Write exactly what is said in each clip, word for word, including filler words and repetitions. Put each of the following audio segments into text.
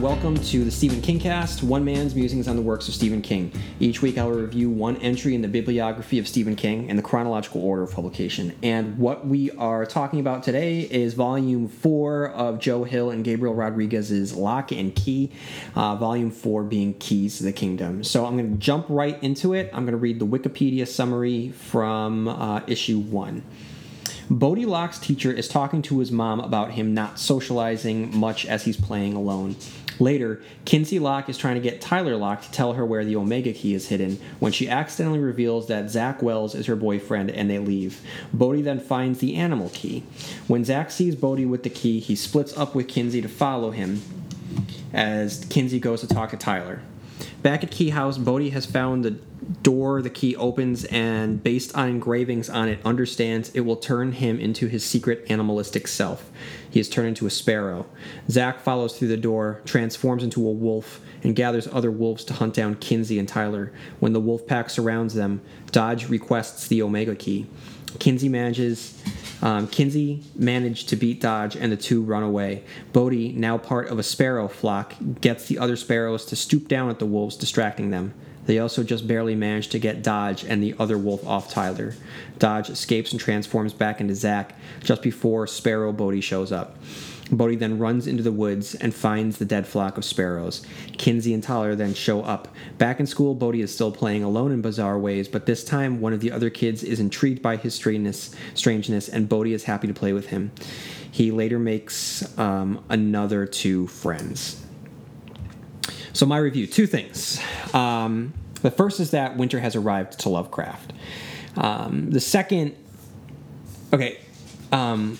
Welcome to the Stephen King Cast, one man's musings on the works of Stephen King. Each week I will review one entry in the bibliography of Stephen King in the chronological order of publication. And what we are talking about today is Volume four of Joe Hill and Gabriel Rodriguez's Lock and Key, uh, Volume four being Keys to the Kingdom. So I'm going to jump right into it. I'm going to read the Wikipedia summary from uh, Issue one. Bode Locke's teacher is talking to his mom about him not socializing much as he's playing alone. Later, Kinsey Locke is trying to get Tyler Locke to tell her where the Omega key is hidden when she accidentally reveals that Zach Wells is her boyfriend and they leave. Bode then finds the animal key. When Zach sees Bode with the key, he splits up with Kinsey to follow him as Kinsey goes to talk to Tyler. Back at Key House, Bode has found the door the key opens and, based on engravings on it, understands it will turn him into his secret animalistic self. He is turned into a sparrow. Zach follows through the door, transforms into a wolf, and gathers other wolves to hunt down Kinsey and Tyler. When the wolf pack surrounds them, Dodge requests the Omega key. Kinsey manages... Um, Kinsey managed to beat Dodge, and the two run away. Bode, now part of a sparrow flock, gets the other sparrows to stoop down at the wolves, distracting them. They also just barely manage to get Dodge and the other wolf off Tyler. Dodge escapes and transforms back into Zach just before Sparrow Bode shows up. Bode then runs into the woods and finds the dead flock of sparrows. Kinsey and Tyler then show up. Back in school, Bode is still playing alone in bizarre ways, but this time one of the other kids is intrigued by his strangeness, and Bode is happy to play with him. He later makes um, another two friends. So my review, two things. Um, the first is that winter has arrived to Lovecraft. Um, the second... Okay, um,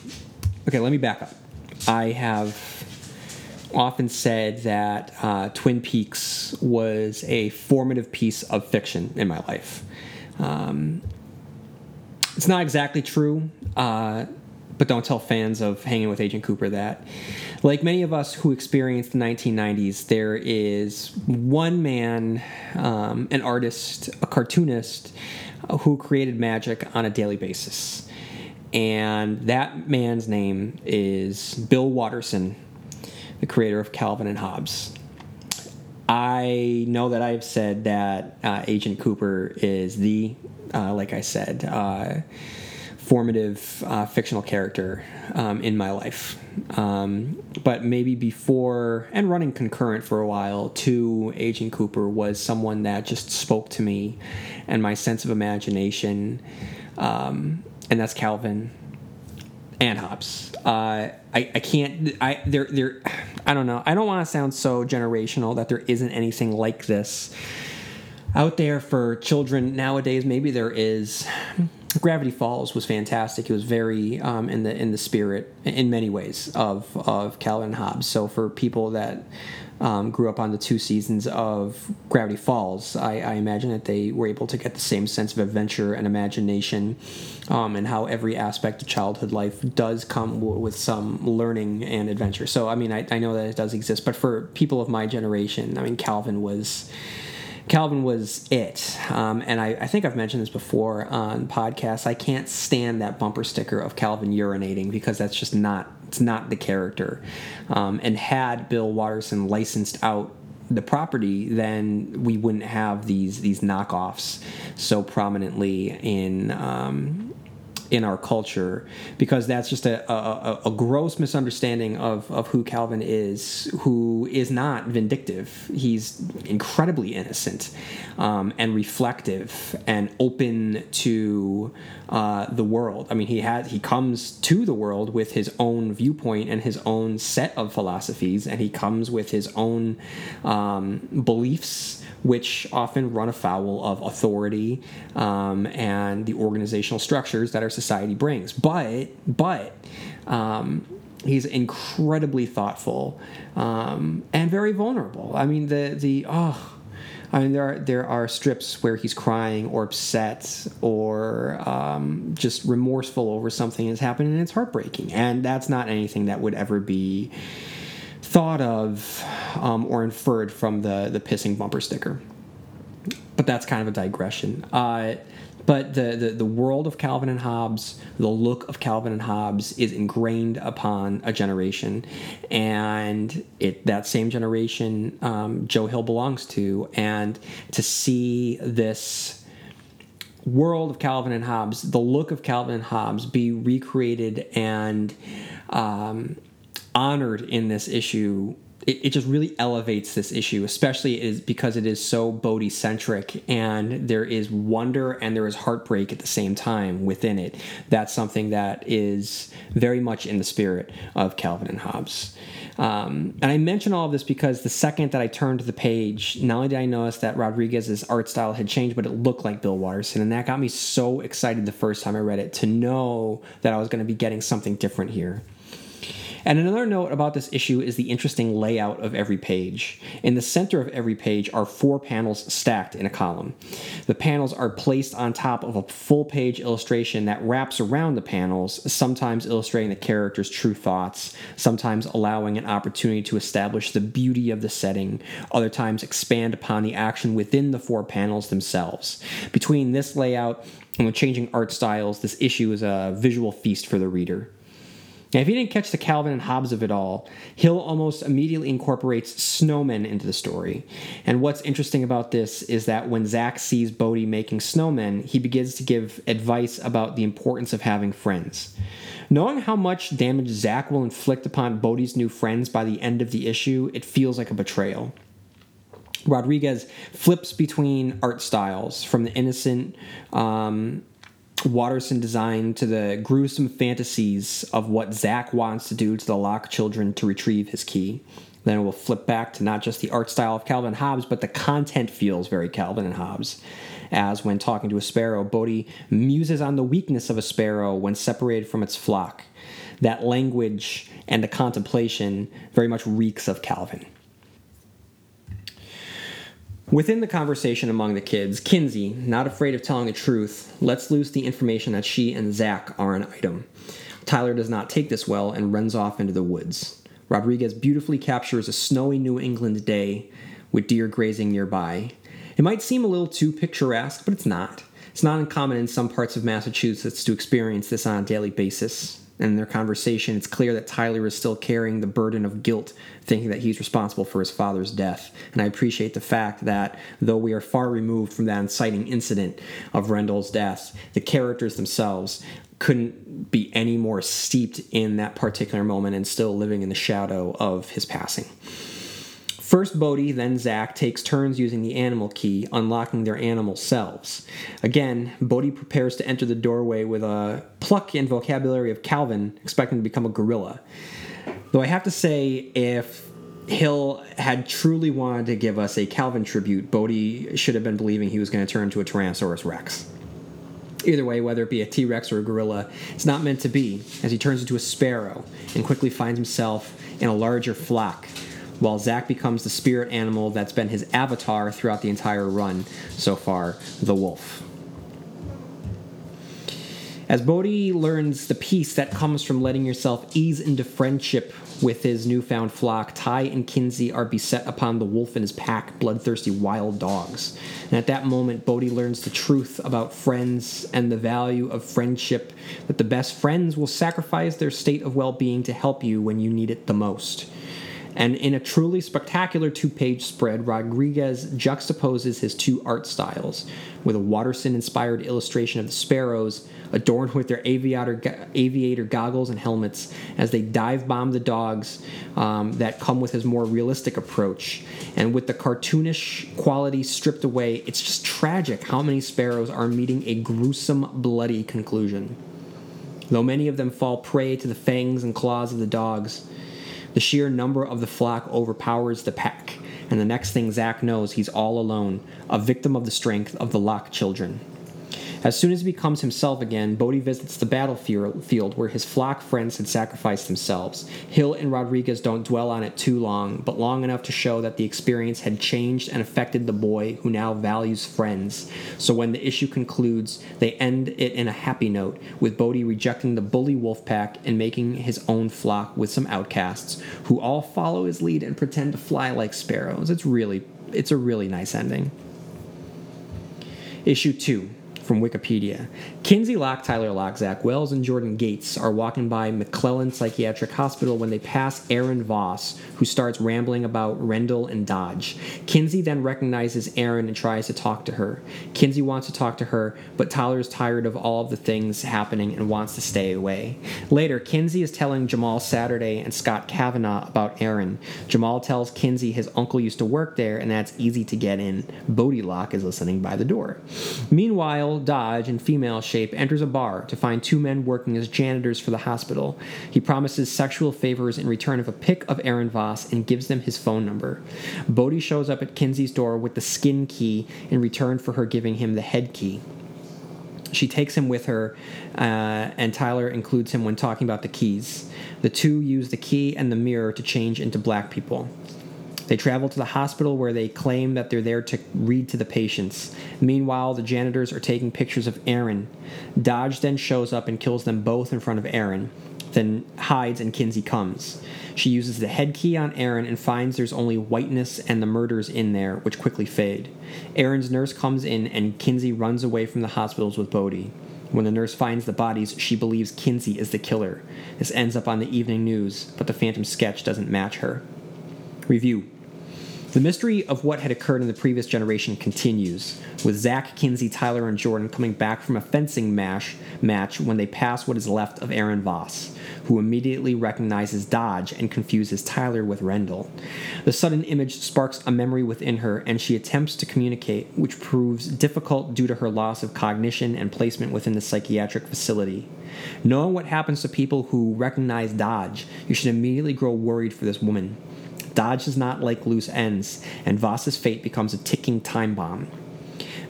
okay, let me back up. I have often said that uh, Twin Peaks was a formative piece of fiction in my life. Um, it's not exactly true, uh, but don't tell fans of Hanging with Agent Cooper that. Like many of us who experienced the nineteen nineties, there is one man, um, an artist, a cartoonist, uh, who created magic on a daily basis. And that man's name is Bill Watterson, the creator of Calvin and Hobbes. I know that I've said that uh, Agent Cooper is the, uh, like I said, uh, formative uh, fictional character um, in my life. Um, but maybe before, and running concurrent for a while to Agent Cooper, was someone that just spoke to me and my sense of imagination. Um And that's Calvin and Hobbes. Uh, I, I can't, I there there, I don't know. I don't want to sound so generational that there isn't anything like this out there for children nowadays. Maybe there is. Gravity Falls was fantastic. It was very um, in the in the spirit, in many ways, of of Calvin and Hobbes. So for people that um, grew up on the two seasons of Gravity Falls, I, I imagine that they were able to get the same sense of adventure and imagination, um, and how every aspect of childhood life does come w- with some learning and adventure. So, I mean, I, I know that it does exist, but for people of my generation, I mean, Calvin was... Calvin was it, um, and I, I think I've mentioned this before on podcasts. I can't stand that bumper sticker of Calvin urinating, because that's just not, it's not the character. Um, and had Bill Watterson licensed out the property, then we wouldn't have these these knockoffs so prominently in um, in our culture, because that's just a, a, a gross misunderstanding of, of who Calvin is, who is not vindictive. He's incredibly innocent um, and reflective and open to uh, the world. I mean, he has, he comes to the world with his own viewpoint and his own set of philosophies, and he comes with his own um, beliefs, which often run afoul of authority um, and the organizational structures that are society brings, but but um, he's incredibly thoughtful um, and very vulnerable. I mean, the the oh, I mean, there are there are strips where he's crying or upset or um, just remorseful over something that's happened, and it's heartbreaking. And that's not anything that would ever be thought of um, or inferred from the the pissing bumper sticker. But that's kind of a digression. Uh, but the, the the world of Calvin and Hobbes, the look of Calvin and Hobbes, is ingrained upon a generation, and it that same generation um, Joe Hill belongs to. And to see this world of Calvin and Hobbes, the look of Calvin and Hobbes, be recreated and um, honored in this issue. It just really elevates this issue, especially is because it is so Bode-centric, and there is wonder and there is heartbreak at the same time within it. That's something that is very much in the spirit of Calvin and Hobbes. Um, and I mention all of this because the second that I turned the page, not only did I notice that Rodriguez's art style had changed, but it looked like Bill Watterson, and that got me so excited the first time I read it to know that I was going to be getting something different here. And another note about this issue is the interesting layout of every page. In the center of every page are four panels stacked in a column. The panels are placed on top of a full-page illustration that wraps around the panels, sometimes illustrating the character's true thoughts, sometimes allowing an opportunity to establish the beauty of the setting, other times expand upon the action within the four panels themselves. Between this layout and the changing art styles, this issue is a visual feast for the reader. Now, if you didn't catch the Calvin and Hobbes of it all, Hill almost immediately incorporates snowmen into the story. And what's interesting about this is that when Zach sees Bode making snowmen, he begins to give advice about the importance of having friends. Knowing how much damage Zach will inflict upon Bode's new friends by the end of the issue, it feels like a betrayal. Rodriguez flips between art styles, from the innocent um, Watterson design to the gruesome fantasies of what Zach wants to do to the Locke children to retrieve his key. Then we'll flip back to not just the art style of Calvin and Hobbes, but the content feels very Calvin and Hobbes. As when talking to a sparrow, Bode muses on the weakness of a sparrow when separated from its flock. That language and the contemplation very much reeks of Calvin. Within the conversation among the kids, Kinsey, not afraid of telling the truth, lets loose the information that she and Zach are an item. Tyler does not take this well and runs off into the woods. Rodriguez beautifully captures a snowy New England day with deer grazing nearby. It might seem a little too picturesque, but it's not. It's not uncommon in some parts of Massachusetts to experience this on a daily basis. And in their conversation, it's clear that Tyler is still carrying the burden of guilt, thinking that he's responsible for his father's death. And I appreciate the fact that, though we are far removed from that inciting incident of Rendell's death, the characters themselves couldn't be any more steeped in that particular moment and still living in the shadow of his passing. First Bode, then Zach, takes turns using the animal key, unlocking their animal selves. Again, Bode prepares to enter the doorway with a pluck and vocabulary of Calvin, expecting to become a gorilla. Though I have to say, if Hill had truly wanted to give us a Calvin tribute, Bode should have been believing he was going to turn into a Tyrannosaurus Rex. Either way, whether it be a T-Rex or a gorilla, it's not meant to be, as he turns into a sparrow and quickly finds himself in a larger flock, while Zach becomes the spirit animal that's been his avatar throughout the entire run so far, the wolf. As Bode learns the peace that comes from letting yourself ease into friendship with his newfound flock, Ty and Kinsey are beset upon the wolf and his pack, bloodthirsty wild dogs. And at that moment, Bode learns the truth about friends and the value of friendship, that the best friends will sacrifice their state of well-being to help you when you need it the most. And in a truly spectacular two-page spread, Rodriguez juxtaposes his two art styles with a Watterson-inspired illustration of the sparrows adorned with their aviator, aviator goggles and helmets as they dive-bomb the dogs um, that come with his more realistic approach. And with the cartoonish quality stripped away, it's just tragic how many sparrows are meeting a gruesome, bloody conclusion. Though many of them fall prey to the fangs and claws of the dogs, the sheer number of the flock overpowers the pack, and the next thing Zach knows, he's all alone, a victim of the strength of the Locke children. As soon as he becomes himself again, Bode visits the battlefield where his flock friends had sacrificed themselves. Hill and Rodriguez don't dwell on it too long, but long enough to show that the experience had changed and affected the boy, who now values friends. So when the issue concludes, they end it in a happy note, with Bode rejecting the bully wolf pack and making his own flock with some outcasts, who all follow his lead and pretend to fly like sparrows. It's really, it's a really nice ending. Issue two, from Wikipedia. Kinsey Locke, Tyler Locke, Zach Wells, and Jordan Gates are walking by McClellan Psychiatric Hospital when they pass Erin Voss, who starts rambling about Rendell and Dodge. Kinsey then recognizes Erin and tries to talk to her. Kinsey wants to talk to her, but Tyler is tired of all of the things happening and wants to stay away. Later, Kinsey is telling Jamal Saturday and Scott Kavanaugh about Erin. Jamal tells Kinsey his uncle used to work there and that's easy to get in. Bode Locke is listening by the door. Meanwhile, Dodge, in female shape, enters a bar to find two men working as janitors for the hospital. He promises sexual favors in return of a pic of Erin Voss and gives them his phone number. Bode shows up at Kinsey's door with the skin key in return for her giving him the head key. She takes him with her, uh, and Tyler includes him when talking about the keys. The two use the key and the mirror to change into black people. They travel to the hospital where they claim that they're there to read to the patients. Meanwhile, the janitors are taking pictures of Erin. Dodge then shows up and kills them both in front of Erin, then hides and Kinsey comes. She uses the head key on Erin and finds there's only whiteness and the murders in there, which quickly fade. Erin's nurse comes in and Kinsey runs away from the hospitals with Bode. When the nurse finds the bodies, she believes Kinsey is the killer. This ends up on the evening news, but the Phantom sketch doesn't match her. Review. The mystery of what had occurred in the previous generation continues, with Zach, Kinsey, Tyler, and Jordan coming back from a fencing mash, match when they pass what is left of Erin Voss, who immediately recognizes Dodge and confuses Tyler with Rendell. The sudden image sparks a memory within her, and she attempts to communicate, which proves difficult due to her loss of cognition and placement within the psychiatric facility. Knowing what happens to people who recognize Dodge, you should immediately grow worried for this woman. Dodge does not like loose ends, and Voss's fate becomes a ticking time bomb.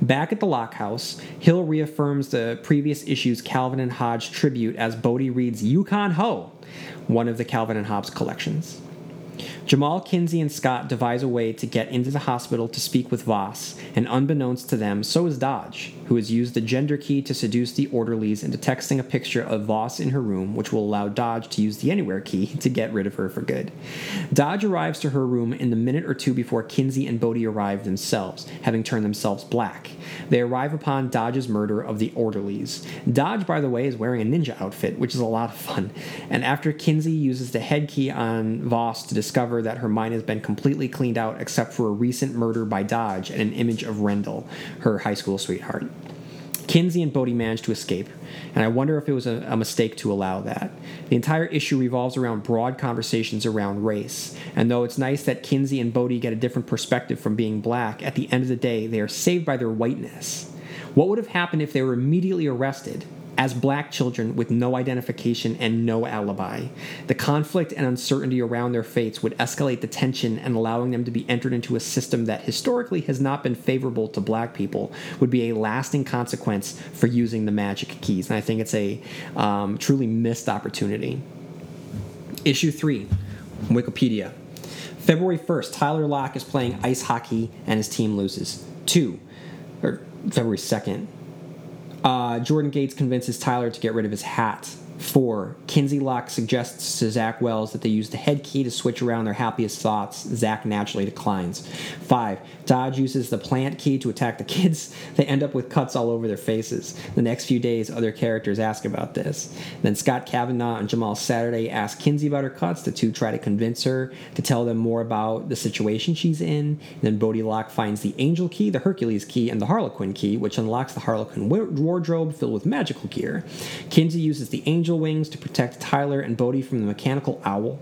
Back at the Locke house, Hill reaffirms the previous issue's Calvin and Hobbes tribute as Bode reads Yukon Ho, one of the Calvin and Hobbes collections. Jamal, Kinsey, and Scott devise a way to get into the hospital to speak with Voss, and unbeknownst to them, so is Dodge, who has used the gender key to seduce the orderlies into texting a picture of Voss in her room, which will allow Dodge to use the Anywhere key to get rid of her for good. Dodge arrives to her room in the minute or two before Kinsey and Bode arrive themselves, having turned themselves black. They arrive upon Dodge's murder of the orderlies. Dodge, by the way, is wearing a ninja outfit, which is a lot of fun, and after Kinsey uses the head key on Voss to discover that her mind has been completely cleaned out except for a recent murder by Dodge and an image of Rendell, her high school sweetheart. Kinsey and Bode manage to escape, and I wonder if it was a, a mistake to allow that. The entire issue revolves around broad conversations around race, and though it's nice that Kinsey and Bode get a different perspective from being black, at the end of the day, they are saved by their whiteness. What would have happened if they were immediately arrested as black children with no identification and no alibi? The conflict and uncertainty around their fates would escalate the tension, and allowing them to be entered into a system that historically has not been favorable to black people would be a lasting consequence for using the magic keys. And I think it's a um, truly missed opportunity. Issue three, Wikipedia. February first, Tyler Locke is playing ice hockey and his team loses. Two, or February second. Uh, Jordan Gates convinces Tyler to get rid of his hat. Four, Kinsey Locke suggests to Zach Wells that they use the head key to switch around their happiest thoughts. Zach naturally declines. Five, Dodge uses the plant key to attack the kids. They end up with cuts all over their faces. The next few days, other characters ask about this. Then Scott Kavanaugh and Jamal Saturday ask Kinsey about her cuts. The two try to convince her to tell them more about the situation she's in. And then Bode Locke finds the angel key, the Hercules key, and the Harlequin key, which unlocks the Harlequin wardrobe filled with magical gear. Kinsey uses the angel wings to protect Tyler and Bode from the mechanical owl.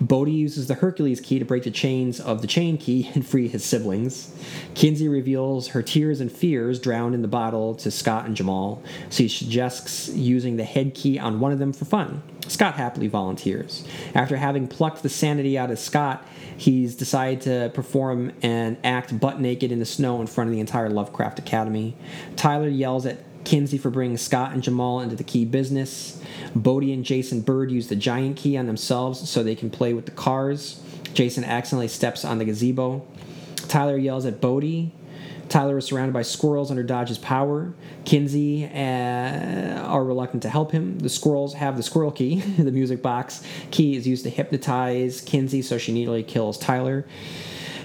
Bode uses the Hercules key to break the chains of the chain key and free his siblings. Kinsey reveals her tears and fears drowned in the bottle to Scott and Jamal. She suggests using the head key on one of them for fun. Scott happily volunteers. After having plucked the sanity out of Scott, he's decided to perform an act butt naked in the snow in front of the entire Lovecraft Academy. Tyler yells at Kinsey for bringing Scott and Jamal into the key business. Bode and Jason Bird use the giant key on themselves so they can play with the cars. Jason accidentally steps on the gazebo. Tyler yells at Bode. Tyler is surrounded by squirrels under Dodge's power. Kinsey uh, are reluctant to help him. The squirrels have the squirrel key, the music box. Key is used to hypnotize Kinsey, so she nearly kills Tyler.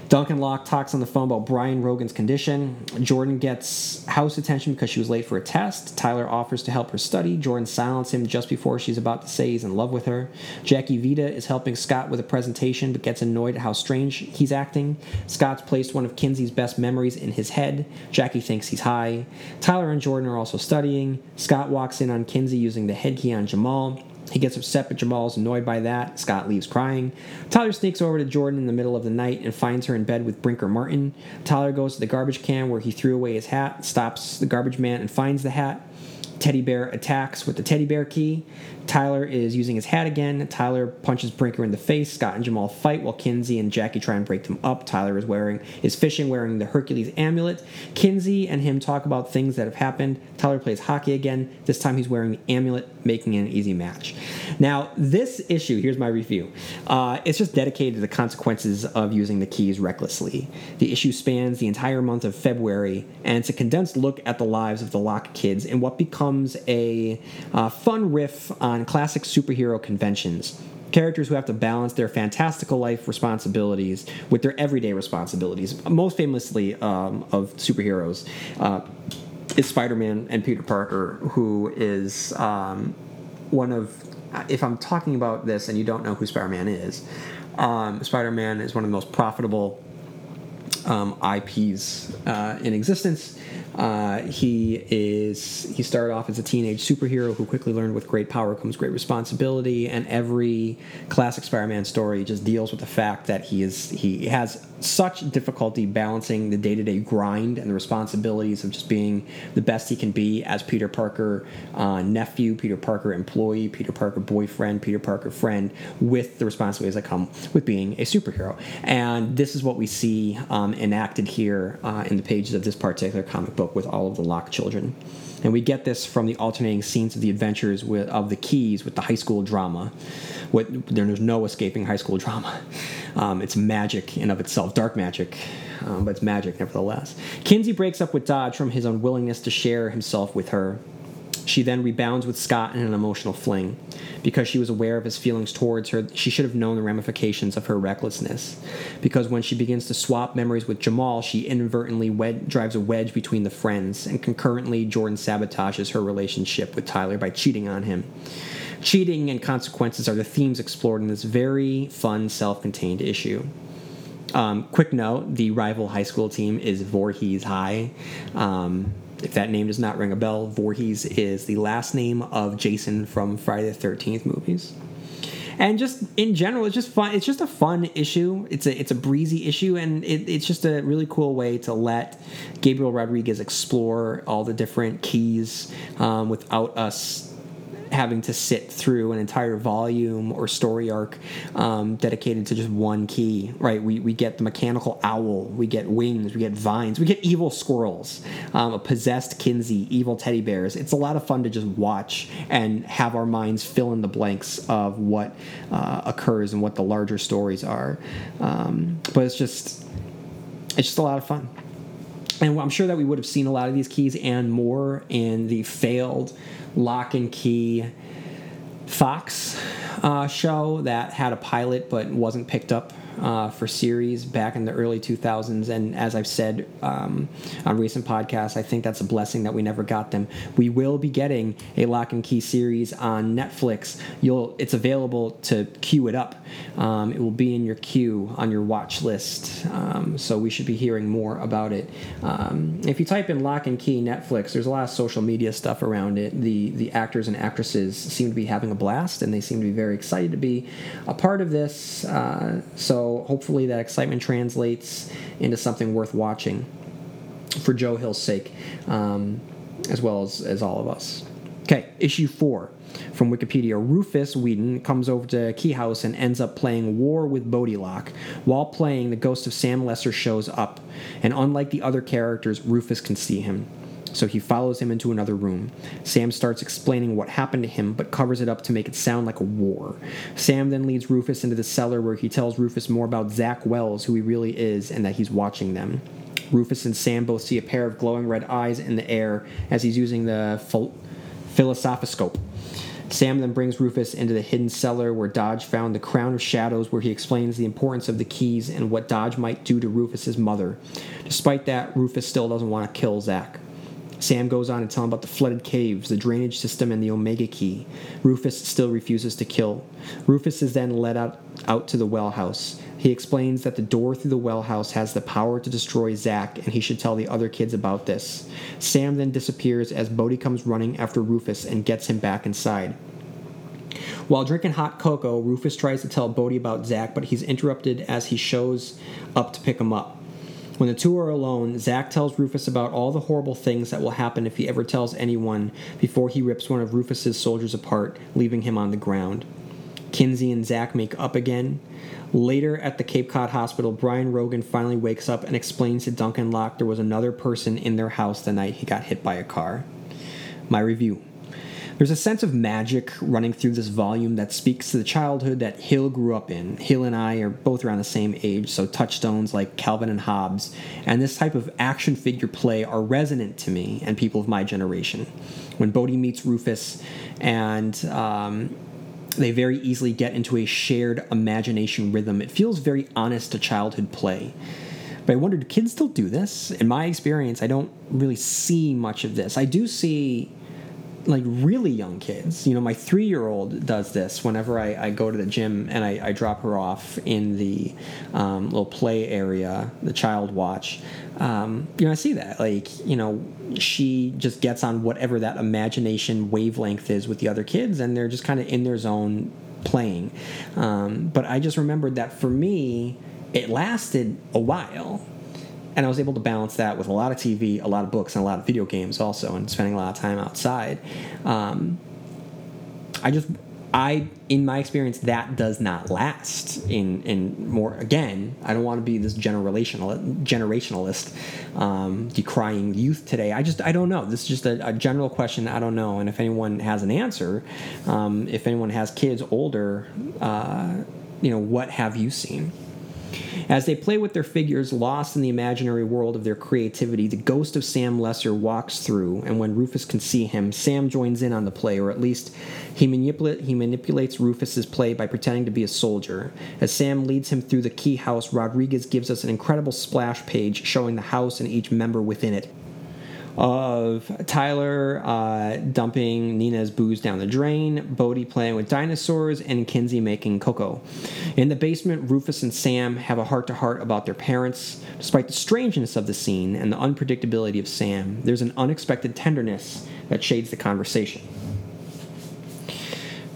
Duncan Locke talks on the phone about Brian Rogan's condition. Jordan gets house attention because she was late for a test. Tyler offers to help her study. Jordan silences him just before she's about to say he's in love with her. Jackie Vita is helping Scott with a presentation but gets annoyed at how strange he's acting. Scott's placed one of Kinsey's best memories in his head. Jackie thinks he's high. Tyler and Jordan are also studying. Scott walks in on Kinsey using the head key on Jamal. He gets upset, but Jamal is annoyed by that. Scott leaves crying. Tyler sneaks over to Jordan in the middle of the night and finds her in bed with Brinker Martin. Tyler goes to the garbage can where he threw away his hat, stops the garbage man, and finds the hat. Teddy Bear attacks with the teddy bear key. Tyler is using his hat again. Tyler punches Brinker in the face. Scott and Jamal fight while Kinsey and Jackie try and break them up. Tyler is wearing is fishing wearing the Hercules amulet. Kinsey and him talk about things that have happened. Tyler plays hockey again. This time he's wearing the amulet, making it an easy match. Now, this issue, here's my review. Uh, it's just dedicated to the consequences of using the keys recklessly. The issue spans the entire month of February, and it's a condensed look at the lives of the Locke kids and what becomes a uh, fun riff on classic superhero conventions. Characters who have to balance their fantastical life responsibilities with their everyday responsibilities. Most famously um, of superheroes uh, is Spider-Man and Peter Parker, who is um, one of, if I'm talking about this and you don't know who Spider-Man is, um, Spider-Man is one of the most profitable Um, I Ps uh, in existence. Uh, he is. He started off as a teenage superhero who quickly learned with great power comes great responsibility, and every classic Spider-Man story just deals with the fact that he is he has such difficulty balancing the day-to-day grind and the responsibilities of just being the best he can be as Peter Parker uh, nephew, Peter Parker employee, Peter Parker boyfriend, Peter Parker friend, with the responsibilities that come with being a superhero. And this is what we see Um, enacted here uh, in the pages of this particular comic book with all of the Locke children. And we get this from the alternating scenes of the adventures with, of the Keys with the high school drama. What, there's no escaping high school drama. Um, it's magic in of itself, dark magic, um, but it's magic nevertheless. Kinsey breaks up with Dodge from his unwillingness to share himself with her. She then rebounds with Scott in an emotional fling. Because she was aware of his feelings towards her, she should have known the ramifications of her recklessness. Because when she begins to swap memories with Jamal, she inadvertently wed- drives a wedge between the friends, and concurrently Jordan sabotages her relationship with Tyler by cheating on him. Cheating and consequences are the themes explored in this very fun, self-contained issue. Um, quick note, the rival high school team is Voorhees High. Um... If that name does not ring a bell, Voorhees is the last name of Jason from Friday the thirteenth movies. And just in general, it's just fun. It's just a fun issue. It's a it's a breezy issue, and it, it's just a really cool way to let Gabriel Rodriguez explore all the different keys um, without us having to sit through an entire volume or story arc um, dedicated to just one key, right? We we get the mechanical owl, we get wings, we get vines, we get evil squirrels, um, a possessed Kinsey, evil teddy bears. It's a lot of fun to just watch and have our minds fill in the blanks of what uh, occurs and what the larger stories are. Um, but it's just it's just a lot of fun. And I'm sure that we would have seen a lot of these keys and more in the failed Lock and Key Fox uh, show that had a pilot but wasn't picked up uh, for series back in the early two thousands. And as I've said um, on recent podcasts, I think that's a blessing that we never got them. We will be getting a Lock and Key series on Netflix. You'll it's available to queue it up. Um, it will be in your queue on your watch list. Um, so we should be hearing more about it. Um, if you type in Lock and Key Netflix, there's a lot of social media stuff around it. The the actors and actresses seem to be having a blast, and they seem to be very excited to be a part of this. Uh, so hopefully that excitement translates into something worth watching for Joe Hill's sake, um, as well as, as all of us. Okay, issue four. From Wikipedia, Rufus Whedon comes over to Key House and ends up playing war with Bode Locke. While playing, the ghost of Sam Lesser shows up, and unlike the other characters, Rufus can see him. so he follows him into another room. Sam starts explaining what happened to him, but covers it up to make it sound like a war. Sam then leads Rufus into the cellar, where he tells Rufus more about Zach Wells, who he really is, and that he's watching them. Rufus and Sam both see a pair of glowing red eyes in the air as he's using the phil- philosophoscope. Sam then brings Rufus into the hidden cellar where Dodge found the Crown of Shadows, where he explains the importance of the keys and what Dodge might do to Rufus's mother. Despite that, Rufus still doesn't want to kill Zach. Sam goes on to tell him about the flooded caves, the drainage system, and the Omega key. Rufus still refuses to kill. Rufus is then led out, out to the well house. He explains that the door through the well house has the power to destroy Zach, and he should tell the other kids about this. Sam then disappears as Bode comes running after Rufus and gets him back inside. While drinking hot cocoa, Rufus tries to tell Bode about Zach, but he's interrupted as he shows up to pick him up. When the two are alone, Zach tells Rufus about all the horrible things that will happen if he ever tells anyone, before he rips one of Rufus's soldiers apart, leaving him on the ground. Kinsey and Zach make up again. Later at the Cape Cod Hospital, Brian Rogan finally wakes up and explains to Duncan Locke there was another person in their house the night he got hit by a car. My review. There's a sense of magic running through this volume that speaks to the childhood that Hill grew up in. Hill and I are both around the same age, so touchstones like Calvin and Hobbes and this type of action figure play are resonant to me and people of my generation. When Bode meets Rufus, and um, they very easily get into a shared imagination rhythm, it feels very honest to childhood play. But I wonder, do kids still do this? In my experience, I don't really see much of this. I do see... like really young kids. You know, my three-year-old does this whenever I, I go to the gym and I, I drop her off in the um, little play area, the child watch. Um, you know, I see that. Like, you know, she just gets on whatever that imagination wavelength is with the other kids, and they're just kind of in their zone playing. Um, but I just remembered that for me, it lasted a while. And I was able to balance that with a lot of T V, a lot of books, and a lot of video games also, and spending a lot of time outside. Um, I just, I, in my experience, that does not last. In, in more, again, I don't want to be this generational generationalist, um, decrying youth today. I just, I don't know. This is just a, a general question. I don't know. And if anyone has an answer, um, if anyone has kids older, uh, you know, what have you seen? As they play with their figures, lost in the imaginary world of their creativity, the ghost of Sam Lesser walks through, and when Rufus can see him, Sam joins in on the play, or at least he, manipula- he manipulates Rufus's play by pretending to be a soldier. As Sam leads him through the Key House, Rodriguez gives us an incredible splash page showing the house and each member within it. Of Tyler uh, dumping Nina's booze down the drain, Bode playing with dinosaurs, and Kinsey making cocoa. In the basement, Rufus and Sam have a heart-to-heart about their parents. Despite the strangeness of the scene and the unpredictability of Sam, there's an unexpected tenderness that shades the conversation.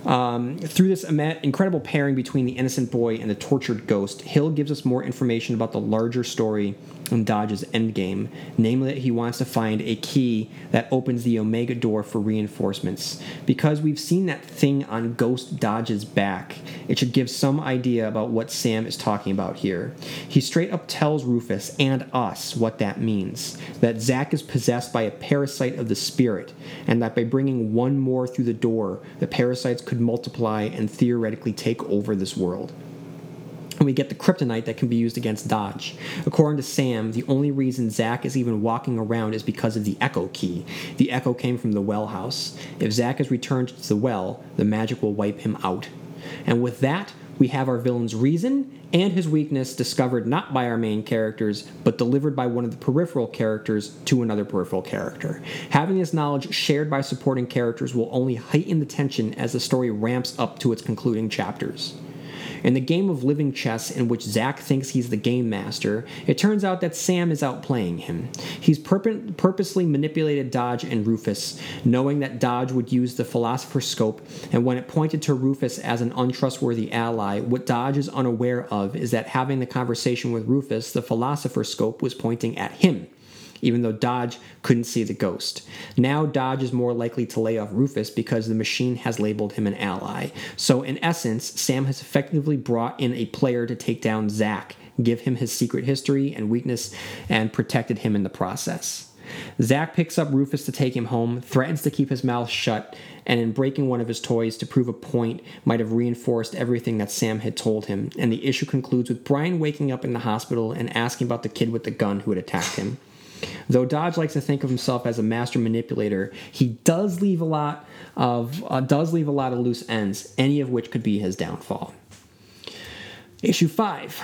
Um, through this incredible pairing between the innocent boy and the tortured ghost, Hill gives us more information about the larger story in Dodge's endgame, namely that he wants to find a key that opens the Omega door for reinforcements. Because we've seen that thing on Ghost Dodge's back, it should give some idea about what Sam is talking about here. He straight up tells Rufus and us what that means, that Zach is possessed by a parasite of the spirit, and that by bringing one more through the door, the parasites could multiply and theoretically take over this world. And we get the kryptonite that can be used against Dodge. According to Sam, the only reason Zach is even walking around is because of the echo key. The echo came from the well house. If Zach is returned to the well, the magic will wipe him out. And with that, we have our villain's reason and his weakness discovered not by our main characters, but delivered by one of the peripheral characters to another peripheral character. Having this knowledge shared by supporting characters will only heighten the tension as the story ramps up to its concluding chapters. In the game of living chess, in which Zach thinks he's the game master, it turns out that Sam is outplaying him. He's purp- purposely manipulated Dodge and Rufus, knowing that Dodge would use the Philosopher's Scope, and when it pointed to Rufus as an untrustworthy ally, what Dodge is unaware of is that having the conversation with Rufus, the Philosopher's Scope was pointing at him, even though Dodge couldn't see the ghost. Now Dodge is more likely to lay off Rufus because the machine has labeled him an ally. So in essence, Sam has effectively brought in a player to take down Zach, give him his secret history and weakness, and protected him in the process. Zach picks up Rufus to take him home, threatens to keep his mouth shut, and in breaking one of his toys to prove a point might have reinforced everything that Sam had told him, and the issue concludes with Brian waking up in the hospital and asking about the kid with the gun who had attacked him. Though Dodge likes to think of himself as a master manipulator, he does leave a lot of uh, does leave a lot of loose ends, any of which could be his downfall. Issue five,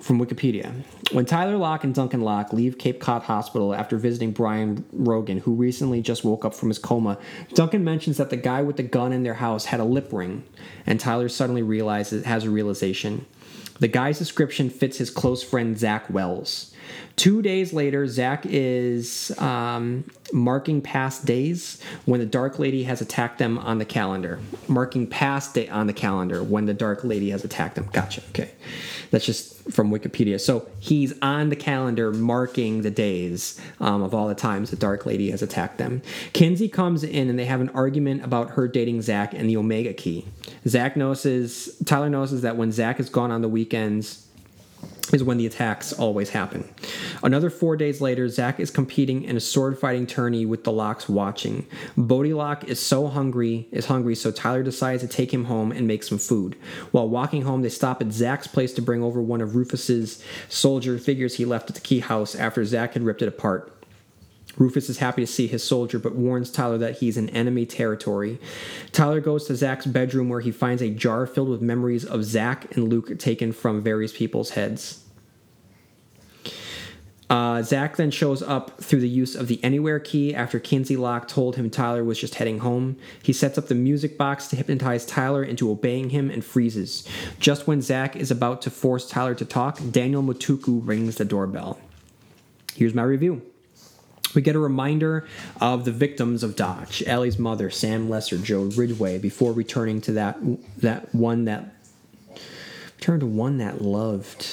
from Wikipedia. When Tyler Locke and Duncan Locke leave Cape Cod Hospital after visiting Brian Rogan, who recently just woke up from his coma, Duncan mentions that the guy with the gun in their house had a lip ring, and Tyler suddenly realizes has a realization. The guy's description fits his close friend Zach Wells. Two days later, Zach is um, marking past days when the Dark Lady has attacked them on the calendar. Marking past day on the calendar when the Dark Lady has attacked them. Gotcha. Okay. That's just from Wikipedia. So he's on the calendar marking the days um, of all the times the Dark Lady has attacked them. Kinsey comes in and they have an argument about her dating Zach and the Omega key. Zach notices, Tyler notices that when Zach is gone on the weekends is when the attacks always happen. Another four days later, Zach is competing in a sword-fighting tourney with the Locks watching. Bode Locke is so hungry, is hungry, so Tyler decides to take him home and make some food. While walking home, they stop at Zach's place to bring over one of Rufus's soldier figures he left at the Key House after Zach had ripped it apart. Rufus is happy to see his soldier, but warns Tyler that he's in enemy territory. Tyler goes to Zach's bedroom where he finds a jar filled with memories of Zach and Luke taken from various people's heads. Uh, Zach then shows up through the use of the Anywhere key after Kinsey Locke told him Tyler was just heading home. He sets up the music box to hypnotize Tyler into obeying him and freezes. Just when Zach is about to force Tyler to talk, Daniel Mutuku rings the doorbell. Here's my review. We get a reminder of the victims of Dodge, Ellie's mother, Sam Lesser, Joe Ridgeway, before returning to that that one that turned to one that loved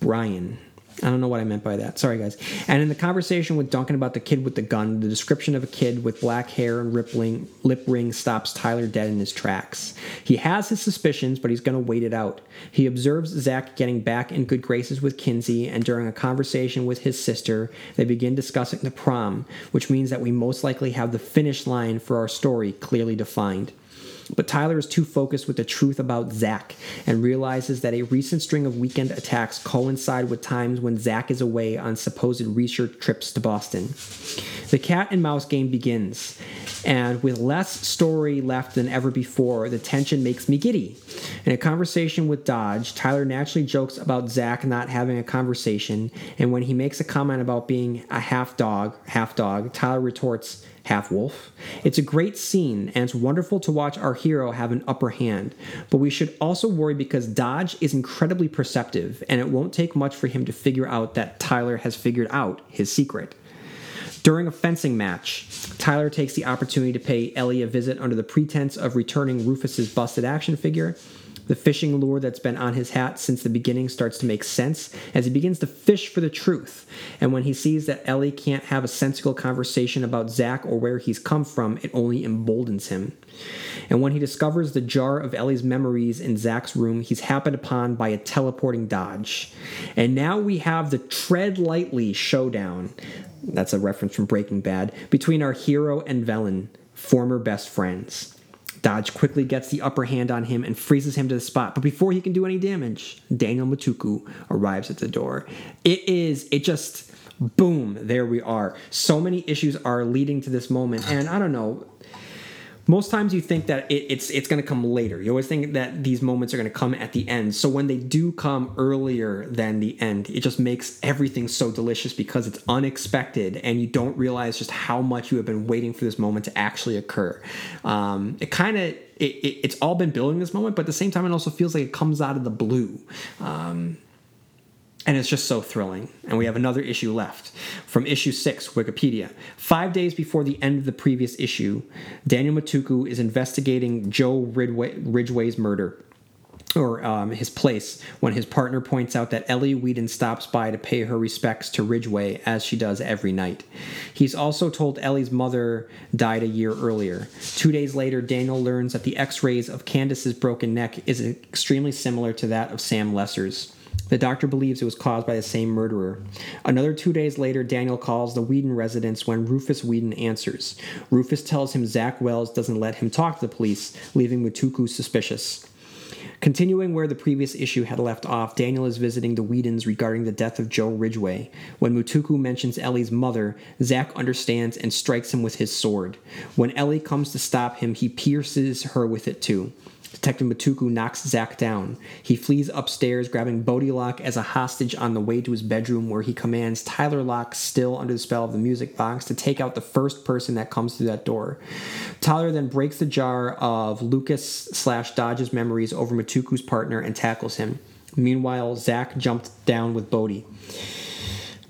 Brian. I don't know what I meant by that. Sorry, guys. And in the conversation with Duncan about the kid with the gun, the description of a kid with black hair and rippling lip ring stops Tyler dead in his tracks. He has his suspicions, but he's going to wait it out. He observes Zach getting back in good graces with Kinsey, and during a conversation with his sister, they begin discussing the prom, which means that we most likely have the finish line for our story clearly defined. But Tyler is too focused with the truth about Zach and realizes that a recent string of weekend attacks coincide with times when Zach is away on supposed research trips to Boston. The cat and mouse game begins, and with less story left than ever before, the tension makes me giddy. In a conversation with Dodge, Tyler naturally jokes about Zach not having a conversation, and when he makes a comment about being a half dog, half dog, Tyler retorts, half wolf. It's a great scene, and it's wonderful to watch our hero have an upper hand. But we should also worry because Dodge is incredibly perceptive, and it won't take much for him to figure out that Tyler has figured out his secret. During a fencing match, Tyler takes the opportunity to pay Ellie a visit under the pretense of returning Rufus's busted action figure. The fishing lure that's been on his hat since the beginning starts to make sense as he begins to fish for the truth. And when he sees that Ellie can't have a sensical conversation about Zach or where he's come from, it only emboldens him. And when he discovers the jar of Ellie's memories in Zach's room, he's happened upon by a teleporting Dodge. And now we have the Tread Lightly showdown. That's a reference from Breaking Bad. Between our hero and Velen, former best friends. Dodge quickly gets the upper hand on him and freezes him to the spot. But before he can do any damage, Daniel Mutuku arrives at the door. It is, it just, boom, there we are. So many issues are leading to this moment. And I don't know, most times you think that it, it's it's going to come later. You always think that these moments are going to come at the end. So when they do come earlier than the end, it just makes everything so delicious because it's unexpected and you don't realize just how much you have been waiting for this moment to actually occur. Um, it kind of, it, it, it's all been building this moment, but at the same time, it also feels like it comes out of the blue. Um, And it's just so thrilling. And we have another issue left. From issue six, Wikipedia. Five days before the end of the previous issue, Daniel Mutuku is investigating Joe Ridgway, Ridgeway's murder, or um, his place, when his partner points out that Ellie Whedon stops by to pay her respects to Ridgeway, as she does every night. He's also told Ellie's mother died a year earlier. Two days later, Daniel learns that the x-rays of Candace's broken neck is extremely similar to that of Sam Lesser's. The doctor believes it was caused by the same murderer. Another two days later, Daniel calls the Whedon residence when Rufus Whedon answers. Rufus tells him Zach Wells doesn't let him talk to the police, leaving Mutuku suspicious. Continuing where the previous issue had left off, Daniel is visiting the Whedons regarding the death of Joe Ridgeway. When Mutuku mentions Ellie's mother, Zach understands and strikes him with his sword. When Ellie comes to stop him, he pierces her with it too. Detective Mutuku knocks Zach down. He flees upstairs, grabbing Bode Locke as a hostage on the way to his bedroom, where he commands Tyler Locke, still under the spell of the music box, to take out the first person that comes through that door. Tyler then breaks the jar of Lucas slash Dodge's memories over Matuku's partner and tackles him. Meanwhile, Zach jumped down with Bode.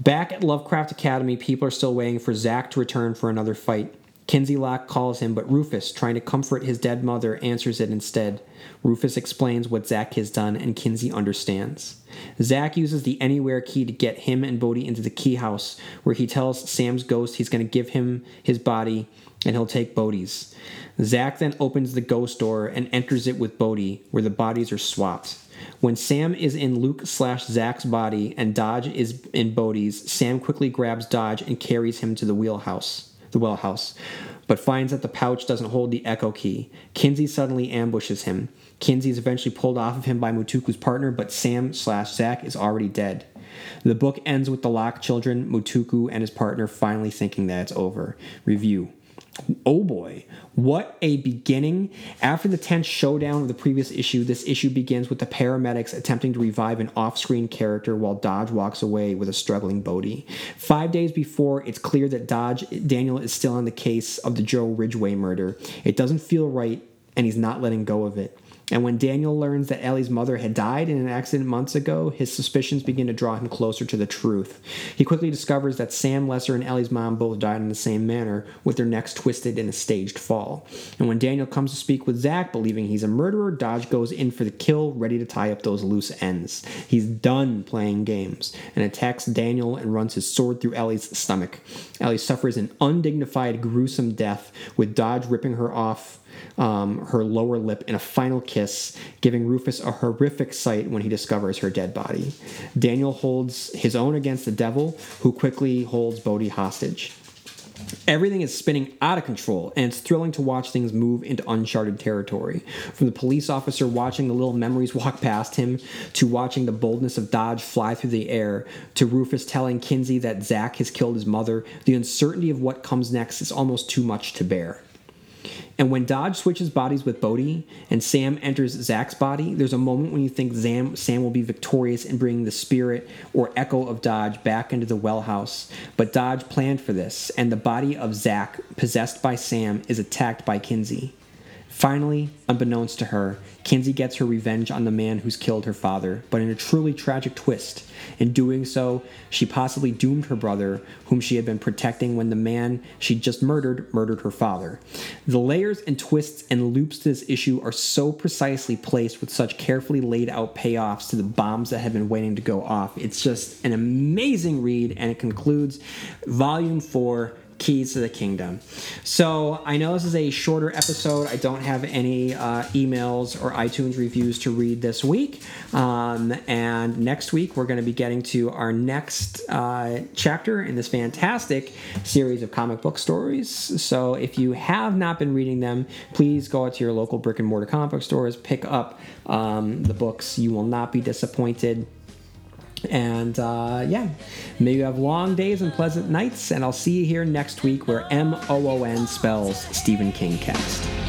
Back at Lovecraft Academy, people are still waiting for Zach to return for another fight. Kinsey Locke calls him, but Rufus, trying to comfort his dead mother, answers it instead. Rufus explains what Zach has done, and Kinsey understands. Zach uses the Anywhere key to get him and Bode into the Key House, where he tells Sam's ghost he's going to give him his body, and he'll take Bodie's. Zach then opens the ghost door and enters it with Bode, where the bodies are swapped. When Sam is in Luke slash Zach's body and Dodge is in Bodie's, Sam quickly grabs Dodge and carries him to the wheelhouse. the well house, but finds that the pouch doesn't hold the echo key. Kinsey suddenly ambushes him. Kinsey is eventually pulled off of him by Mutuku's partner, but Sam slash Zach is already dead. The book ends with the Locke children, Mutuku, and his partner finally thinking that it's over. Review. Oh boy, what a beginning. After the tense showdown of the previous issue, this issue begins with the paramedics attempting to revive an off-screen character while Dodge walks away with a struggling Bode. Five days before, it's clear that Dodge, Daniel is still on the case of the Joe Ridgeway murder. It doesn't feel right, and he's not letting go of it. And when Daniel learns that Ellie's mother had died in an accident months ago, his suspicions begin to draw him closer to the truth. He quickly discovers that Sam Lesser and Ellie's mom both died in the same manner, with their necks twisted in a staged fall. And when Daniel comes to speak with Zach, believing he's a murderer, Dodge goes in for the kill, ready to tie up those loose ends. He's done playing games, and attacks Daniel and runs his sword through Ellie's stomach. Ellie suffers an undignified, gruesome death, with Dodge ripping her off Um, her lower lip in a final kiss, giving Rufus a horrific sight when he discovers her dead body. Daniel holds his own against the devil, who quickly holds Bode hostage. Everything is spinning out of control, and it's thrilling to watch things move into uncharted territory. From the police officer watching the little memories walk past him, to watching the boldness of Dodge fly through the air, to Rufus telling Kinsey that Zach has killed his mother, the uncertainty of what comes next is almost too much to bear. And when Dodge switches bodies with Bode and Sam enters Zach's body, there's a moment when you think Sam, Sam will be victorious in bringing the spirit or echo of Dodge back into the well house. But Dodge planned for this, and the body of Zach, possessed by Sam, is attacked by Kinsey. Finally, unbeknownst to her, Kinsey gets her revenge on the man who's killed her father, but in a truly tragic twist. In doing so, she possibly doomed her brother, whom she had been protecting, when the man she just murdered murdered her father. The layers and twists and loops to this issue are so precisely placed, with such carefully laid out payoffs to the bombs that have been waiting to go off. It's just an amazing read, and it concludes Volume four, Keys to the Kingdom. So I know this is a shorter episode. I don't have any uh, emails or iTunes reviews to read this week. Um, and next week, we're going to be getting to our next uh, chapter in this fantastic series of comic book stories. So if you have not been reading them, please go out to your local brick and mortar comic book stores, pick up um, the books. You will not be disappointed. And uh, yeah, may you have long days and pleasant nights, and I'll see you here next week, where M O O N spells Stephen King Cast.